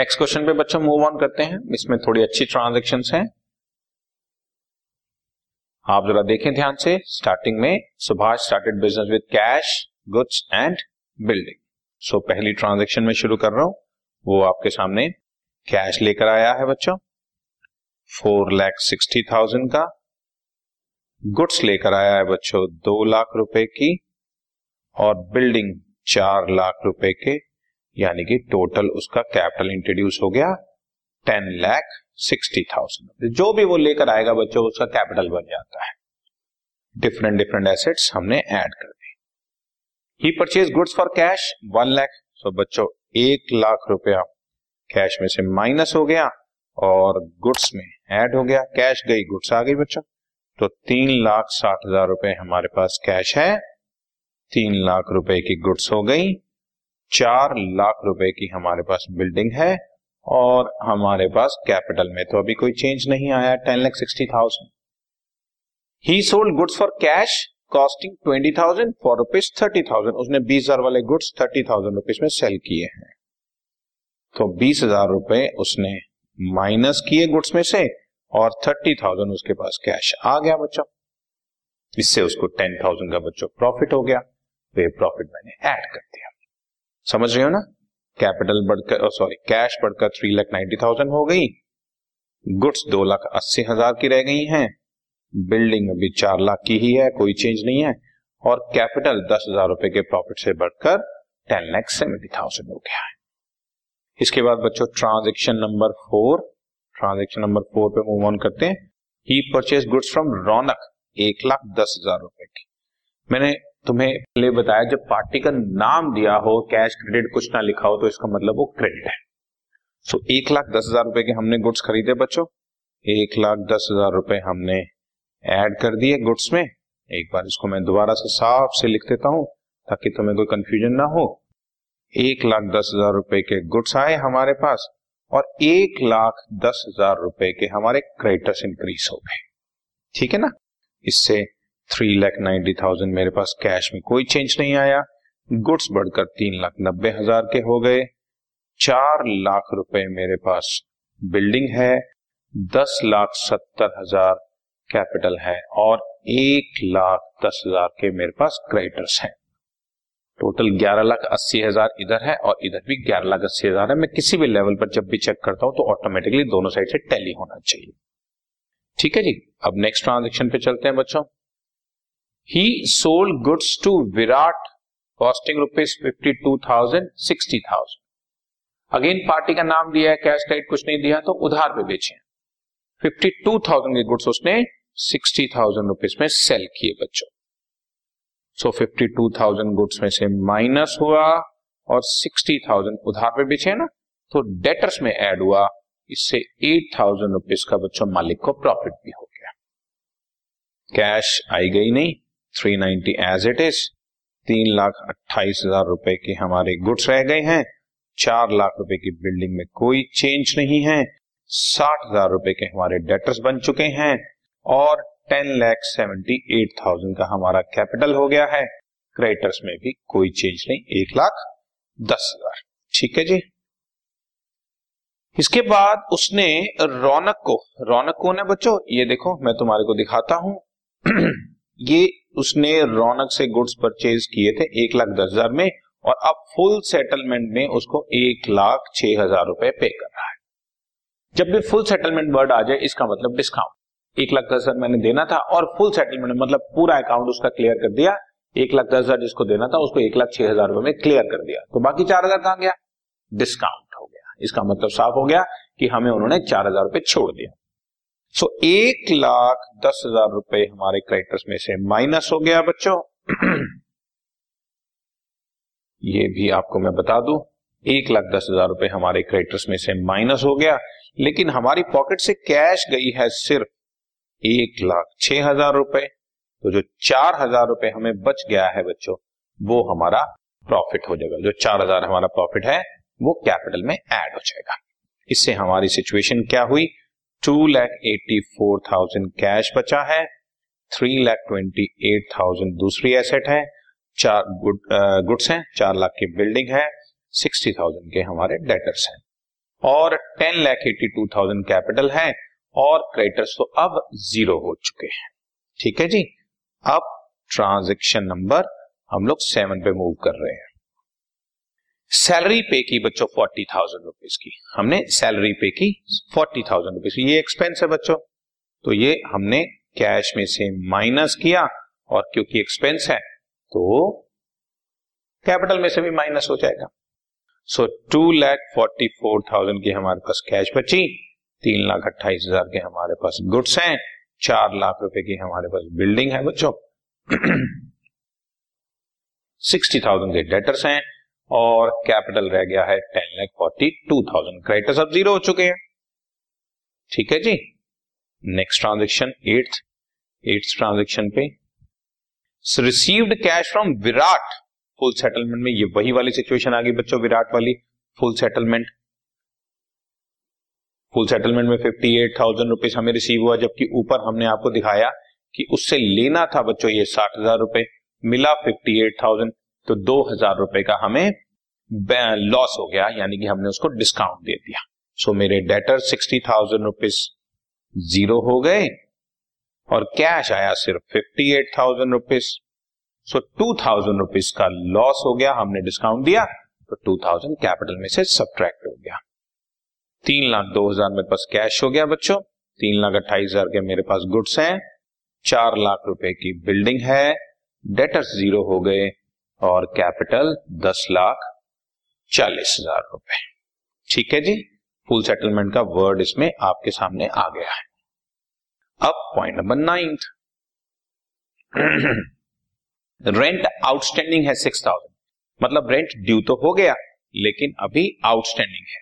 Next question पे बच्चों move on करते हैं, इसमें थोड़ी अच्छी ट्रांजैक्शंस हैं। आप जरा देखें ध्यान से, स्टार्टिंग में Subhash started business with cash, goods and building. So पहली ट्रांजैक्शन में शुरू कर रहा हूं, वो आपके सामने कैश लेकर आया है बच्चों 4,60,000 का, गुड्स लेकर आया है बच्चों 2,00,000 रुपए की और बिल्डिंग 4,00,000 रुपए के, यानी कि टोटल उसका कैपिटल इंट्रोड्यूस हो गया 10,60,000। जो भी वो लेकर आएगा बच्चों उसका कैपिटल बन जाता है, डिफरेंट डिफरेंट एसेट्स हमने ऐड कर दी। He purchase goods for cash 1,00,000, so बच्चों 1,00,000 रुपया कैश में से माइनस हो गया और गुड्स में ऐड हो गया, कैश गई गुड्स आ गई बच्चों, तो 3,60,000 रुपए हमारे पास कैश है, 3,00,000 रुपए की गुड्स हो गई, 4,00,000 रुपए की हमारे पास बिल्डिंग है और हमारे पास कैपिटल में तो अभी कोई चेंज नहीं आया 10,60,000। He sold goods for cash costing 20,000 for rupees 30,000, उसने 20,000 वाले गुड्स 30,000 रुपीज में सेल किए हैं, तो 20,000 रुपए उसने माइनस किए गुड्स में से और 30,000 उसके पास कैश आ गया बच्चों, इससे उसको 10,000 का बच्चों प्रॉफिट हो गया, तो ये प्रॉफिट मैंने ऐड कर दिया। समझ रहे हो ना, कैपिटल बढ़कर कैश बढ़कर 3,90,000 हो गई, गुड्स 2,80,000 की रह गई हैं, बिल्डिंग अभी 4,00,000 की ही है, कोई चेंज नहीं है और कैपिटल 10,000 रुपए के प्रॉफिट से बढ़कर 10,70,000 हो गया है। इसके बाद बच्चों ट्रांजेक्शन नंबर 4 पे मूव ऑन करते हैं। He purchase goods from Raunak 1,10,000 रुपए की। मैंने तुम्हें पहले बताया जब पार्टी का नाम दिया हो कैश क्रेडिट कुछ ना लिखा हो तो इसका मतलब वो क्रेडिट है। सो 1,10,000 रुपए के हमने गुड्स खरीदे बच्चों, 1,10,000 रुपए हमने ऐड कर दिए गुड्स में। एक बार इसको मैं दोबारा से साफ से लिख देता हूं ताकि तुम्हें कोई कंफ्यूजन ना हो। 1,10,000 रुपए के गुड्स आए हमारे पास और 1,10,000 रुपए के हमारे क्रेडिटर्स इंक्रीज हो गए, ठीक है ना। इससे 3,90,000 मेरे पास कैश में कोई चेंज नहीं आया, गुड्स बढ़कर 3,90,000 के हो गए, 4,00,000 रुपए मेरे पास बिल्डिंग है, 10,70,000 कैपिटल है और 1,10,000 के मेरे पास क्रेडिटर्स हैं। टोटल 11,80,000 इधर है और इधर भी 11,80,000 है। मैं किसी भी लेवल पर जब भी चेक करता हूं तो ऑटोमेटिकली दोनों साइड से टैली होना चाहिए, ठीक है जी। अब नेक्स्ट ट्रांजैक्शन पे चलते हैं बच्चों। He sold goods to Virat costing rupees 52,000 60,000। Again party का नाम दिया है, कैश क्रेडिट कुछ नहीं दिया तो उधार पे बेचे हैं। 52,000 के गुड्स उसने 60,000 रुपीज में सेल किए बच्चों, सो 52,000 गुड्स में से माइनस हुआ और 60,000 उधार पे बेचे ना तो डेटर्स में ऐड हुआ, इससे 8,000 रुपीज का बच्चों मालिक को प्रॉफिट भी हो गया। कैश आई गई नहीं, 390 एज इट इज, 3,28,000 रुपए के हमारे गुड्स रह गए हैं, 4,00,000 रुपए की बिल्डिंग में कोई चेंज नहीं है, 60,000 रुपए के हमारे डेटर्स बन चुके हैं और 10,78,000 का हमारा कैपिटल हो गया है, क्रेडिटर्स में भी कोई चेंज नहीं, 1,10,000, ठीक है जी। इसके बाद उसने रौनक को ना बच्चों, ये देखो मैं तुम्हारे को दिखाता हूं ये उसने रौनक से गुड्स परचेज किए थे 1,10,000 में और अब फुल सेटलमेंट में उसको 1,06,000 रुपए पे कर रहा है। जब भी फुल सेटलमेंट वर्ड आ जाए इसका मतलब डिस्काउंट, 1,10,000 मैंने देना था और फुल सेटलमेंट मतलब पूरा अकाउंट उसका क्लियर कर दिया, 1,10,000 जिसको देना था उसको 1,06,000 रुपए में क्लियर कर दिया, तो बाकी 4,000 कहां गया, डिस्काउंट हो गया। इसका मतलब साफ हो गया कि हमें उन्होंने 4,000 रुपए छोड़ दिया। सो 1,10,000 रुपए हमारे क्रेडिटर्स में से माइनस हो गया बच्चों। ये भी आपको मैं बता दूं 1,10,000 रुपए हमारे क्रेडिटर्स में से माइनस हो गया, लेकिन हमारी पॉकेट से कैश गई है सिर्फ 1,06,000 रुपए, तो जो 4,000 रुपए हमें बच गया है बच्चों वो हमारा प्रॉफिट हो जाएगा। जो 4,000 हमारा प्रॉफिट है वो कैपिटल में ऐड हो जाएगा। इससे हमारी सिचुएशन क्या हुई, 2,84,000 कैश बचा है, 3,28,000 दूसरी एसेट है, गुड्स हैं, 4,00,000 की बिल्डिंग है, 60,000 के हमारे डेटर्स हैं और 10,82,000 कैपिटल है और क्रेडिटर्स तो अब जीरो हो चुके हैं। ठीक है जी, अब ट्रांजैक्शन नंबर हम लोग 7 पे मूव कर रहे हैं। सैलरी पे की बच्चों 40,000 रुपीज की, हमने सैलरी पे की 40,000 रुपीज, ये एक्सपेंस है बच्चों, तो ये हमने कैश में से माइनस किया और क्योंकि एक्सपेंस है तो कैपिटल में से भी माइनस हो जाएगा। सो 2,44,000 की हमारे पास कैश बची, 3,28,000 के हमारे पास गुड्स हैं, 4 लाख रुपए की हमारे पास बिल्डिंग है बच्चों, 60,000 के डेटर्स हैं और कैपिटल रह गया है 10,42,000। क्रेडिटर्स अब जीरो हो चुके हैं। ठीक है जी, नेक्स्ट ट्रांजेक्शन 8th ट्रांजेक्शन पे received cash from Virat full settlement में, ये वही वाली सिचुएशन आ गई बच्चों, विराट वाली फुल सेटलमेंट में 58,000 रुपीज हमें रिसीव हुआ, जबकि ऊपर हमने आपको दिखाया कि उससे लेना था बच्चों ये 60,000 रुपए, मिला 58,000, तो 2,000 रुपए का हमें लॉस हो गया, यानी कि हमने उसको डिस्काउंट दे दिया। सो मेरे डेटर 60,000 रुपीज जीरो हो गए और कैश आया सिर्फ 58,000 रुपीज। सो 2,000 रुपीज का लॉस हो गया, हमने डिस्काउंट दिया तो 2,000 कैपिटल में से सब्ट्रैक्ट हो गया। 3,02,000 मेरे पास कैश हो गया बच्चों, 3,28,000 के मेरे पास गुड्स हैं, 4 लाख रुपए की बिल्डिंग है, डेटर्स जीरो हो गए और कैपिटल 10,40,000 रुपए। ठीक है जी, फुल सेटलमेंट का वर्ड इसमें आपके सामने आ गया है। अब point number 9th, rent outstanding है 6,000, मतलब रेंट ड्यू तो हो गया लेकिन अभी आउटस्टैंडिंग है।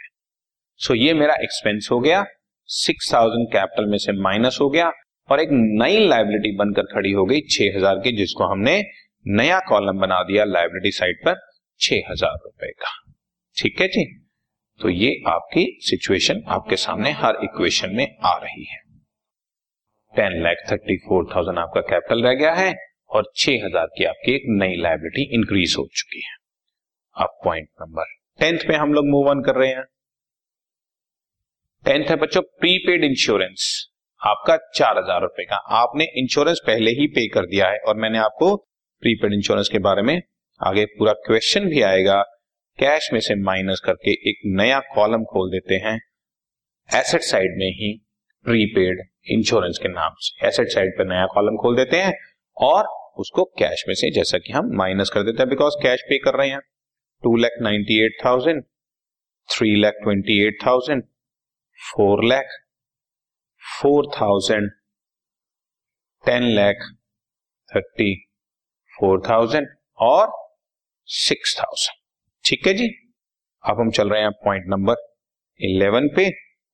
सो ये मेरा एक्सपेंस हो गया, 6,000 कैपिटल में से माइनस हो गया और एक नई लायबिलिटी बनकर खड़ी हो गई 6,000 की, जिसको हमने नया कॉलम बना दिया लायबिलिटी साइड पर 6,000 रुपए का। ठीक है जी, तो ये आपकी सिचुएशन आपके सामने हर इक्वेशन में आ रही है। 10,34,000 आपका कैपिटल रह गया है और 6,000 की आपकी एक नई लायबिलिटी इंक्रीज हो चुकी है। अब पॉइंट नंबर 10th पे हम लोग मूव ऑन कर रहे हैं। 10th है बच्चों प्रीपेड इंश्योरेंस, आपका 4,000 रुपए का, आपने इंश्योरेंस पहले ही पे कर दिया है और मैंने आपको प्रीपेड इंश्योरेंस के बारे में आगे पूरा क्वेश्चन भी आएगा। कैश में से माइनस करके एक नया कॉलम खोल देते हैं एसेट साइड में ही, प्रीपेड इंश्योरेंस के नाम से एसेट साइड पर नया कॉलम खोल देते हैं और उसको कैश में से जैसा कि हम माइनस कर देते हैं, बिकॉज कैश पे कर रहे हैं। 2,98,000, 3,28,000, 4 लाख, 4,000, 10 लाख, 34,000 और 6,000। ठीक है जी, अब हम चल रहे हैं पॉइंट नंबर 11 पे।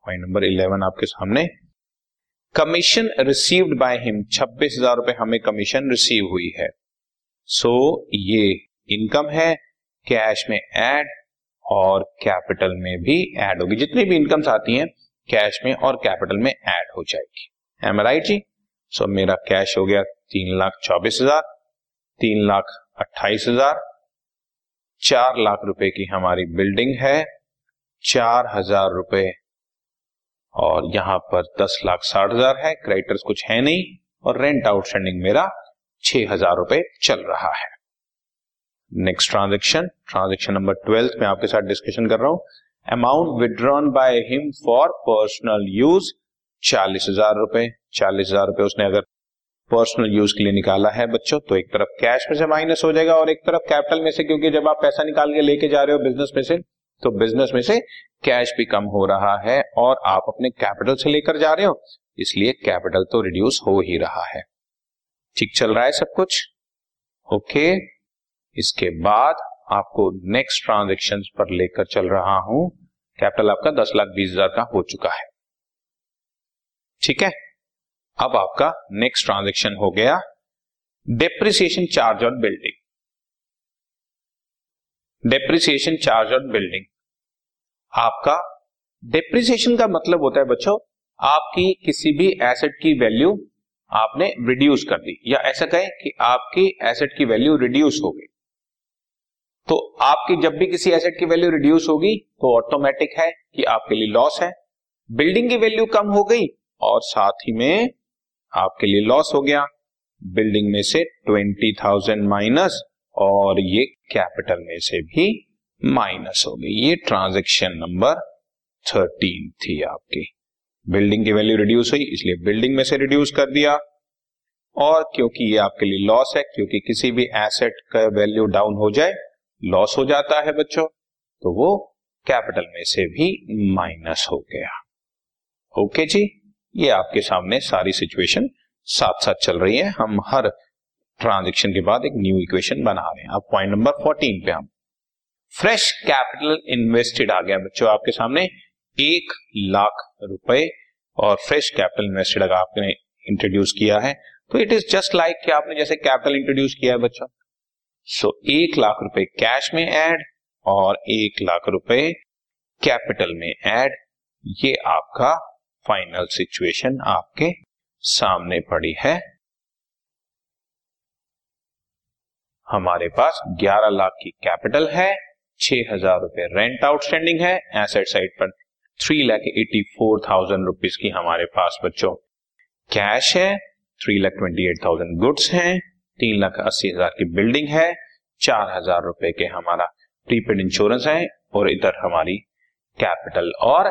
पॉइंट नंबर 11 आपके सामने, कमीशन रिसीव्ड बाय हिम 26,000 रुपए हमें कमीशन रिसीव हुई है। सो ये इनकम है, कैश में ऐड और कैपिटल में भी ऐड होगी, जितनी भी इनकम्स आती हैं कैश में और कैपिटल में ऐड हो जाएगी। एम आई राइट जी? सो मेरा कैश हो गया 3,24,000, 3,28,000, 4 लाख रुपए की हमारी बिल्डिंग है, 4,000 रुपए और यहां पर 10,60,000 है, क्रेडिटर्स कुछ है नहीं और रेंट आउटस्टैंडिंग मेरा 6,000 रुपए चल रहा है। नेक्स्ट ट्रांजेक्शन नंबर 12 में आपके साथ डिस्कशन कर रहा हूं। Amount withdrawn by him for personal use 40,000 रुपए, 40,000 रुपए उसने अगर पर्सनल यूज के लिए निकाला है बच्चों तो एक तरफ कैश में से माइनस हो जाएगा और एक तरफ कैपिटल में से, क्योंकि जब आप पैसा निकाल के लेके जा रहे हो बिजनेस में से तो बिजनेस में से कैश भी कम हो रहा है और आप अपने कैपिटल से लेकर जा रहे हो, इसलिए कैपिटल तो रिड्यूस हो ही रहा है। ठीक चल रहा है सब कुछ? ओके, इसके बाद आपको नेक्स्ट ट्रांजेक्शन पर लेकर चल रहा हूं। कैपिटल आपका 10,20,000 का हो चुका है। ठीक है, अब आपका नेक्स्ट ट्रांजेक्शन हो गया depreciation charge on building. Depreciation charge on building, आपका डेप्रिसिएशन का मतलब होता है बच्चों आपकी किसी भी एसेट की वैल्यू आपने रिड्यूस कर दी, या ऐसा कहें कि आपकी एसेट की वैल्यू रिड्यूस हो गई। तो आपकी जब भी किसी एसेट की वैल्यू रिड्यूस होगी तो ऑटोमेटिक है कि आपके लिए लॉस है। बिल्डिंग की वैल्यू कम हो गई और साथ ही में आपके लिए लॉस हो गया। बिल्डिंग में से 20,000 माइनस और ये कैपिटल में से भी माइनस हो गई। ये ट्रांजैक्शन नंबर 13 थी आपकी। बिल्डिंग की वैल्यू रिड्यूस हुई इसलिए बिल्डिंग में से रिड्यूस कर दिया, और क्योंकि ये आपके लिए लॉस है, क्योंकि किसी भी एसेट का वैल्यू डाउन हो जाए लॉस हो जाता है बच्चों, तो वो कैपिटल में से भी माइनस हो गया। ओके जी, ये आपके सामने सारी सिचुएशन साथ साथ चल रही है। हम हर ट्रांजैक्शन के बाद एक न्यू इक्वेशन बना रहे हैं। अब पॉइंट नंबर 14 पे हम फ्रेश कैपिटल इन्वेस्टेड आ गया बच्चों आपके सामने 1,00,000 रुपए, और फ्रेश कैपिटल इन्वेस्टेड अगर आपने इंट्रोड्यूस किया है तो इट इज जस्ट लाइक कि आपने जैसे कैपिटल इंट्रोड्यूस किया है बच्चों। सो 1,00,000 रुपए कैश में ऐड और 1,00,000 रुपए कैपिटल में ऐड, ये आपका फाइनल सिचुएशन आपके सामने पड़ी है। हमारे पास 11,00,000 की कैपिटल है, 6,000 रुपए रेंट आउटस्टैंडिंग है, एसेट साइड पर 3,84,000 रुपीज की हमारे पास बच्चों कैश है, 3,28,000 गुड्स हैं, 3,80,000 की बिल्डिंग है, 4,000 रुपए के हमारा प्रीपेड इंश्योरेंस है, और इधर हमारी कैपिटल और